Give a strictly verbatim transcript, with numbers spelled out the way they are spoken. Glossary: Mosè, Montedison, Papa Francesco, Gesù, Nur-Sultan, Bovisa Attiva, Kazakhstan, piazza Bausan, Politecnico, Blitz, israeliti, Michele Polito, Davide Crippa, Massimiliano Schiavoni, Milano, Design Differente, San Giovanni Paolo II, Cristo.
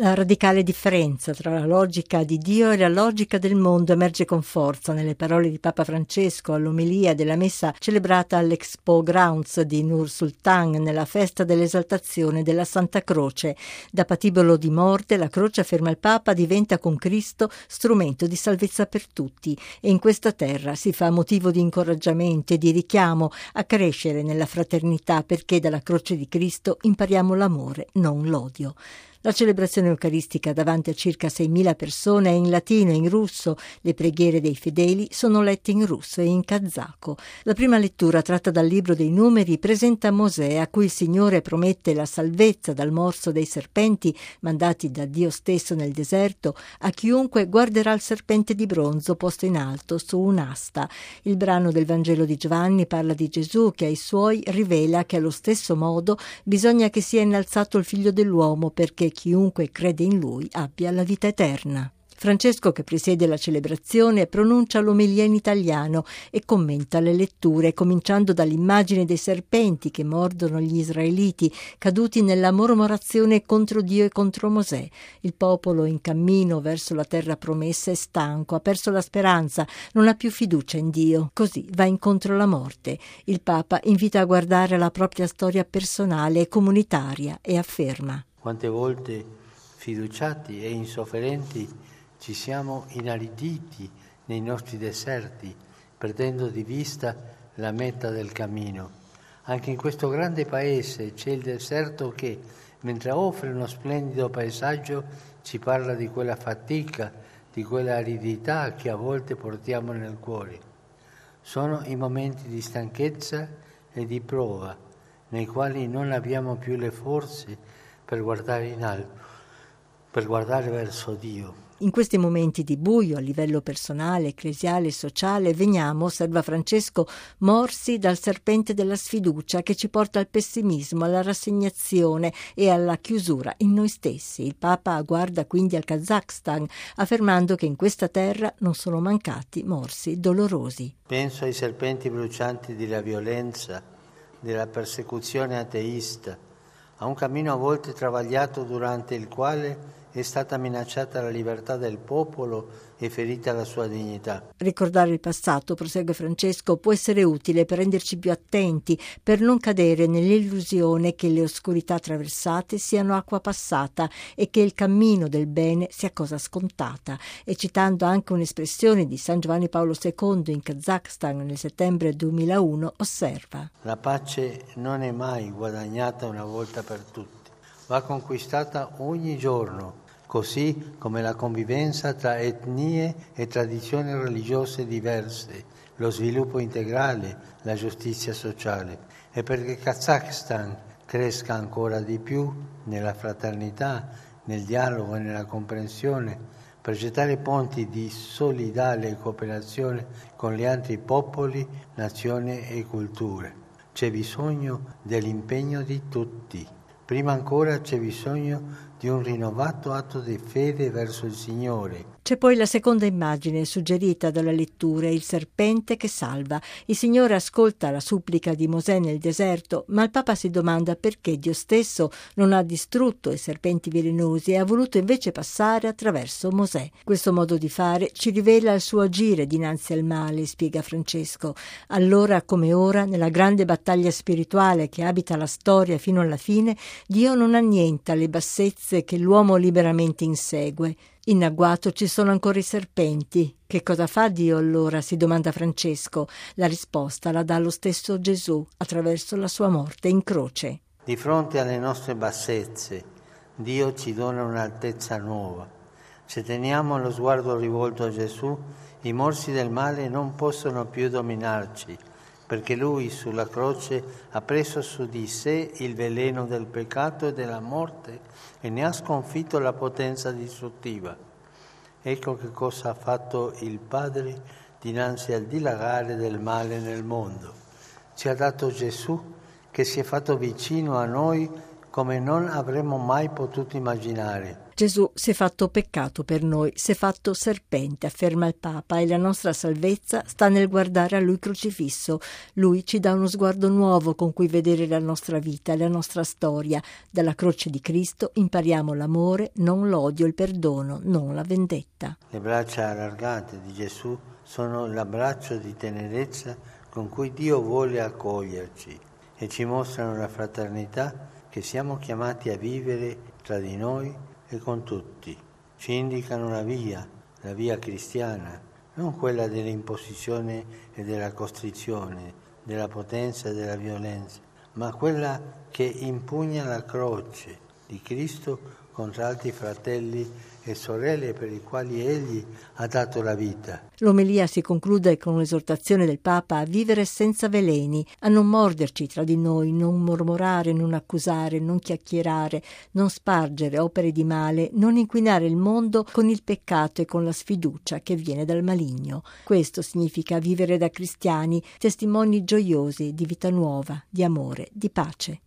La radicale differenza tra la logica di Dio e la logica del mondo emerge con forza nelle parole di Papa Francesco all'omelia della messa celebrata all'Expo Grounds di Nur-Sultan nella festa dell'esaltazione della Santa Croce. Da patibolo di morte, la croce, afferma il Papa, diventa con Cristo strumento di salvezza per tutti e in questa terra si fa motivo di incoraggiamento e di richiamo a crescere nella fraternità, perché dalla croce di Cristo impariamo l'amore, non l'odio. La celebrazione eucaristica davanti a circa seimila persone è in latino e in russo. Le preghiere dei fedeli sono lette in russo e in kazako. La prima lettura, tratta dal libro dei Numeri, presenta Mosè a cui il Signore promette la salvezza dal morso dei serpenti mandati da Dio stesso nel deserto a chiunque guarderà il serpente di bronzo posto in alto su un'asta. Il brano del Vangelo di Giovanni parla di Gesù che ai suoi rivela che allo stesso modo bisogna che sia innalzato il Figlio dell'uomo, perché chiunque crede in lui abbia la vita eterna. Francesco, che presiede la celebrazione, pronuncia l'omelia in italiano e commenta le letture, cominciando dall'immagine dei serpenti che mordono gli israeliti caduti nella mormorazione contro Dio e contro Mosè. Il popolo in cammino verso la terra promessa è stanco, ha perso la speranza, non ha più fiducia in Dio, così va incontro la morte. Il Papa invita a guardare la propria storia personale e comunitaria e afferma: quante volte fiduciati e insofferenti ci siamo inariditi nei nostri deserti, perdendo di vista la meta del cammino. Anche in questo grande paese c'è il deserto che, mentre offre uno splendido paesaggio, ci parla di quella fatica, di quella aridità che a volte portiamo nel cuore. Sono i momenti di stanchezza e di prova, nei quali non abbiamo più le forze per guardare in alto, per guardare verso Dio. In questi momenti di buio, a livello personale, ecclesiale e sociale, veniamo, osserva Francesco, morsi dal serpente della sfiducia che ci porta al pessimismo, alla rassegnazione e alla chiusura in noi stessi. Il Papa guarda quindi al Kazakhstan, affermando che in questa terra non sono mancati morsi dolorosi. Penso ai serpenti brucianti della violenza, della persecuzione ateista, a un cammino a volte travagliato durante il quale è stata minacciata la libertà del popolo e ferita la sua dignità. Ricordare il passato, prosegue Francesco, può essere utile per renderci più attenti, per non cadere nell'illusione che le oscurità attraversate siano acqua passata e che il cammino del bene sia cosa scontata. E citando anche un'espressione di San Giovanni Paolo secondo in Kazakhstan nel settembre duemilauno, osserva: la pace non è mai guadagnata una volta per tutti. Va conquistata ogni giorno, così come la convivenza tra etnie e tradizioni religiose diverse, lo sviluppo integrale, la giustizia sociale. E perché il Kazakhstan cresca ancora di più nella fraternità, nel dialogo e nella comprensione, per gettare ponti di solidale cooperazione con gli altri popoli, nazioni e culture. C'è bisogno dell'impegno di tutti. Prima ancora c'è bisogno di un rinnovato atto di fede verso il Signore. C'è poi la seconda immagine suggerita dalla lettura, il serpente che salva. Il Signore ascolta la supplica di Mosè nel deserto, ma il Papa si domanda perché Dio stesso non ha distrutto i serpenti velenosi e ha voluto invece passare attraverso Mosè. Questo modo di fare ci rivela il suo agire dinanzi al male, spiega Francesco. Allora come ora, nella grande battaglia spirituale che abita la storia fino alla fine, Dio non annienta le bassezze che l'uomo liberamente insegue. In agguato ci sono ancora i serpenti. Che cosa fa Dio allora? Si domanda Francesco. La risposta la dà lo stesso Gesù attraverso la sua morte in croce. Di fronte alle nostre bassezze, Dio ci dona un'altezza nuova. Se teniamo lo sguardo rivolto a Gesù, i morsi del male non possono più dominarci, perché Lui sulla croce ha preso su di sé il veleno del peccato e della morte e ne ha sconfitto la potenza distruttiva. Ecco che cosa ha fatto il Padre dinanzi al dilagare del male nel mondo. Ci ha dato Gesù, che si è fatto vicino a noi come non avremmo mai potuto immaginare. Gesù si è fatto peccato per noi, si è fatto serpente, afferma il Papa, e la nostra salvezza sta nel guardare a Lui crocifisso. Lui ci dà uno sguardo nuovo con cui vedere la nostra vita, la nostra storia. Dalla croce di Cristo impariamo l'amore, non l'odio, il perdono, non la vendetta. Le braccia allargate di Gesù sono l'abbraccio di tenerezza con cui Dio vuole accoglierci e ci mostrano la fraternità che siamo chiamati a vivere tra di noi e con tutti. Ci indicano la via, la via cristiana, non quella dell'imposizione e della costrizione, della potenza e della violenza, ma quella che impugna la croce di Cristo contro altri fratelli e sorelle per i quali Egli ha dato la vita. L'omelia si conclude con un'esortazione del Papa a vivere senza veleni, a non morderci tra di noi, non mormorare, non accusare, non chiacchierare, non spargere opere di male, non inquinare il mondo con il peccato e con la sfiducia che viene dal maligno. Questo significa vivere da cristiani, testimoni gioiosi di vita nuova, di amore, di pace.